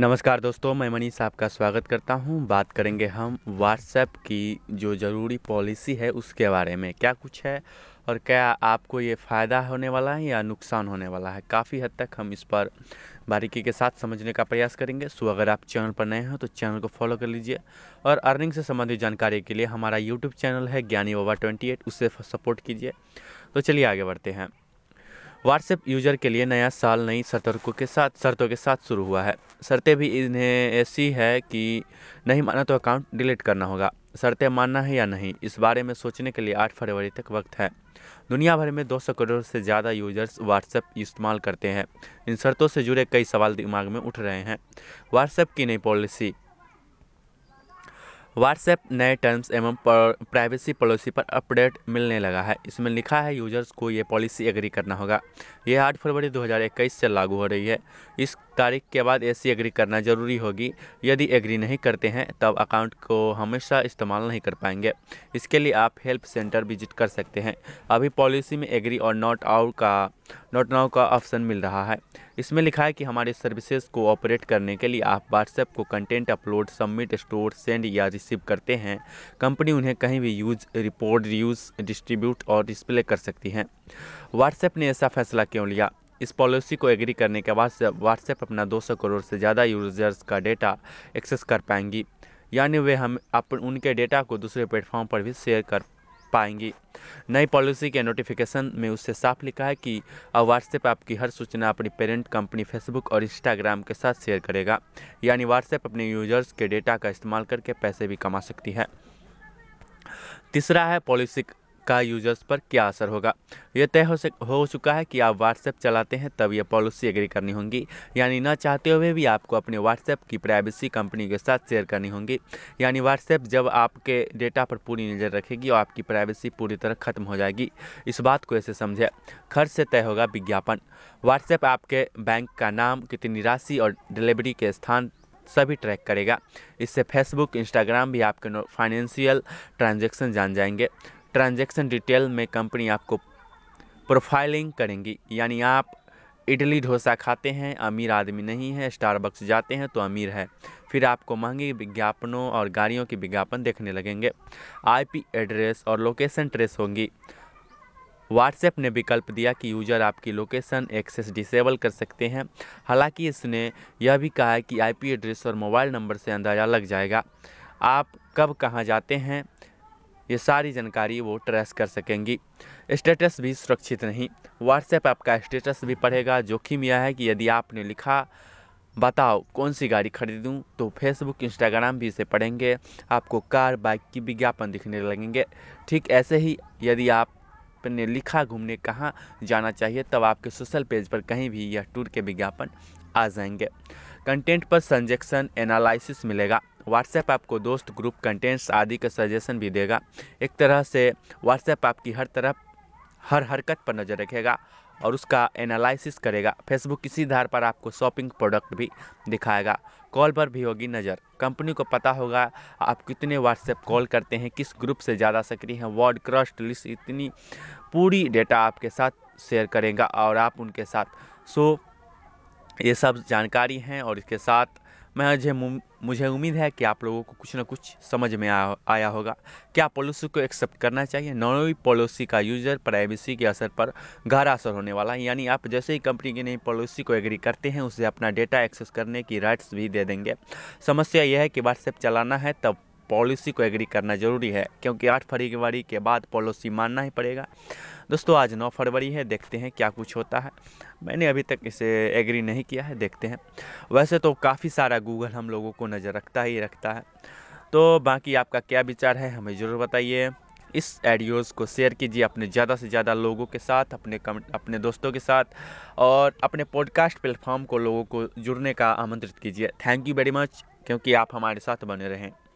नमस्कार दोस्तों, मैं मनीष आपका स्वागत करता हूं। बात करेंगे हम व्हाट्सएप की जो ज़रूरी पॉलिसी है उसके बारे में, क्या कुछ है और क्या आपको ये फ़ायदा होने वाला है या नुकसान होने वाला है। काफ़ी हद तक हम इस पर बारीकी के साथ समझने का प्रयास करेंगे। सो अगर आप चैनल पर नए हैं तो चैनल को फॉलो कर लीजिए और अर्निंग से संबंधित जानकारी के लिए हमारा यूट्यूब चैनल है ज्ञानी वबा 28, उससे सपोर्ट कीजिए। तो चलिए आगे बढ़ते हैं। व्हाट्सएप यूज़र के लिए नया साल नई शर्तों के साथ शुरू हुआ है। शर्तें भी इन्हें ऐसी है कि नहीं माना तो अकाउंट डिलीट करना होगा। शर्तें मानना है या नहीं, इस बारे में सोचने के लिए 8 फरवरी तक वक्त है। दुनिया भर में 200 करोड़ से ज़्यादा यूजर्स व्हाट्सएप इस्तेमाल करते हैं। इन शर्तों से जुड़े कई सवाल दिमाग में उठ रहे हैं। व्हाट्सएप की नई पॉलिसी। व्हाट्सएप नए टर्म्स एवं प्राइवेसी पॉलिसी पर अपडेट मिलने लगा है। इसमें लिखा है यूजर्स को ये पॉलिसी एग्री करना होगा। यह 8 फरवरी 2021 से लागू हो रही है। इस तारीख के बाद ऐसी एग्री करना जरूरी होगी। यदि एग्री नहीं करते हैं तब अकाउंट को हमेशा इस्तेमाल नहीं कर पाएंगे। इसके लिए आप हेल्प सेंटर विजिट कर सकते हैं। अभी पॉलिसी में एग्री और नॉट नाउ का ऑप्शन मिल रहा है। इसमें लिखा है कि हमारे सर्विसेज को ऑपरेट करने के लिए आप व्हाट्सएप को content upload, submit, store, send या रिसीव करते हैं। कंपनी उन्हें कहीं भी यूज, रिपोर्ट, रीयूज, डिस्ट्रीब्यूट और डिस्प्ले कर सकती हैं। व्हाट्सएप ने ऐसा फैसला क्यों लिया? इस पॉलिसी को एग्री करने के बाद व्हाट्सएप अपना 200 करोड़ से ज़्यादा यूजर्स का डेटा एक्सेस कर पाएंगी, यानी वे हम अपन उनके डेटा को दूसरे प्लेटफॉर्म पर भी शेयर कर पाएंगी। नई पॉलिसी के नोटिफिकेशन में उससे साफ लिखा है कि अब व्हाट्सएप आपकी हर सूचना अपनी पेरेंट कंपनी फेसबुक और इंस्टाग्राम के साथ शेयर करेगा, यानी व्हाट्सएप अपने यूजर्स के डेटा का इस्तेमाल करके पैसे भी कमा सकती है। तीसरा है पॉलिसी का यूजर्स पर क्या असर होगा। यह तय हो चुका है कि आप व्हाट्सएप चलाते हैं तब यह पॉलिसी एग्री करनी होगी, यानी ना चाहते हुए भी आपको अपने व्हाट्सएप की प्राइवेसी कंपनी के साथ शेयर करनी होगी। यानी व्हाट्सएप जब आपके डेटा पर पूरी नज़र रखेगी और आपकी प्राइवेसी पूरी तरह खत्म हो जाएगी। इस बात को ऐसे समझें। खर्च से तय होगा विज्ञापन। व्हाट्सएप आपके बैंक का नाम, कितनी राशि और डिलीवरी के स्थान सभी ट्रैक करेगा। इससे फेसबुक, इंस्टाग्राम भी आपके फाइनेंशियल ट्रांजेक्शन जान जाएंगे। ट्रांजैक्शन डिटेल में कंपनी आपको प्रोफाइलिंग करेंगी, यानी आप इडली डोसा खाते हैं, अमीर आदमी नहीं है, स्टारबक्स जाते हैं तो अमीर है, फिर आपको महंगी विज्ञापनों और गाड़ियों के विज्ञापन देखने लगेंगे। आईपी एड्रेस और लोकेशन ट्रेस होंगी। व्हाट्सएप ने विकल्प दिया कि यूज़र आपकी लोकेशन एक्सेस डिसेबल कर सकते हैं। हालांकि इसने यह भी कहा है कि आईपी एड्रेस और मोबाइल नंबर से अंदाज़ा लग जाएगा आप कब कहाँ जाते हैं। ये सारी जानकारी वो ट्रेस कर सकेंगी। स्टेटस भी सुरक्षित नहीं। व्हाट्सएप आपका स्टेटस भी पढ़ेगा। जोखिम यह है कि यदि आपने लिखा बताओ कौन सी गाड़ी खरीदूं तो फेसबुक, इंस्टाग्राम भी इसे पढ़ेंगे। आपको कार, बाइक की विज्ञापन दिखने लगेंगे। ठीक ऐसे ही यदि आपने लिखा घूमने कहाँ जाना चाहिए तब आपके सोशल पेज पर कहीं भी यह टूर के विज्ञापन आ जाएंगे। कंटेंट पर ट्रांजैक्शन एनालिसिस मिलेगा। व्हाट्सएप आपको दोस्त, ग्रुप, कंटेंट्स आदि का सजेशन भी देगा। एक तरह से व्हाट्सएप आपकी हर हरकत पर नज़र रखेगा और उसका एनालिसिस करेगा। फेसबुक इसी आधार पर आपको शॉपिंग, प्रोडक्ट भी दिखाएगा। कॉल पर भी होगी नज़र। कंपनी को पता होगा आप कितने व्हाट्सएप कॉल करते हैं, किस ग्रुप से ज़्यादा सक्रिय हैं, वर्ड, क्रस्ट लिस्ट, इतनी पूरी डेटा आपके साथ शेयर करेगा और आप उनके साथ। सो ये सब जानकारी हैं और इसके साथ मुझे उम्मीद है कि आप लोगों को कुछ ना कुछ समझ में आया होगा। क्या पॉलिसी को एक्सेप्ट करना चाहिए? नई पॉलिसी का यूज़र प्राइवेसी के असर पर गहरा असर होने वाला है, यानी आप जैसे ही कंपनी की नई पॉलिसी को एग्री करते हैं उसे अपना डेटा एक्सेस करने की राइट्स भी दे देंगे। समस्या यह है कि व्हाट्सएप चलाना है तब पॉलिसी को एग्री करना जरूरी है, क्योंकि 8 फरवरी के बाद पॉलिसी मानना ही पड़ेगा। दोस्तों आज 9 फरवरी है, देखते हैं क्या कुछ होता है। मैंने अभी तक इसे एग्री नहीं किया है, देखते हैं। वैसे तो काफ़ी सारा गूगल हम लोगों को नज़र रखता है। तो बाकी आपका क्या विचार है हमें ज़रूर बताइए। इस वीडियोस को शेयर कीजिए अपने ज़्यादा से ज़्यादा लोगों के साथ, अपने दोस्तों के साथ, और अपने पॉडकास्ट प्लेटफॉर्म को लोगों को जुड़ने का आमंत्रित कीजिए। थैंक यू वेरी मच, क्योंकि आप हमारे साथ बने रहें।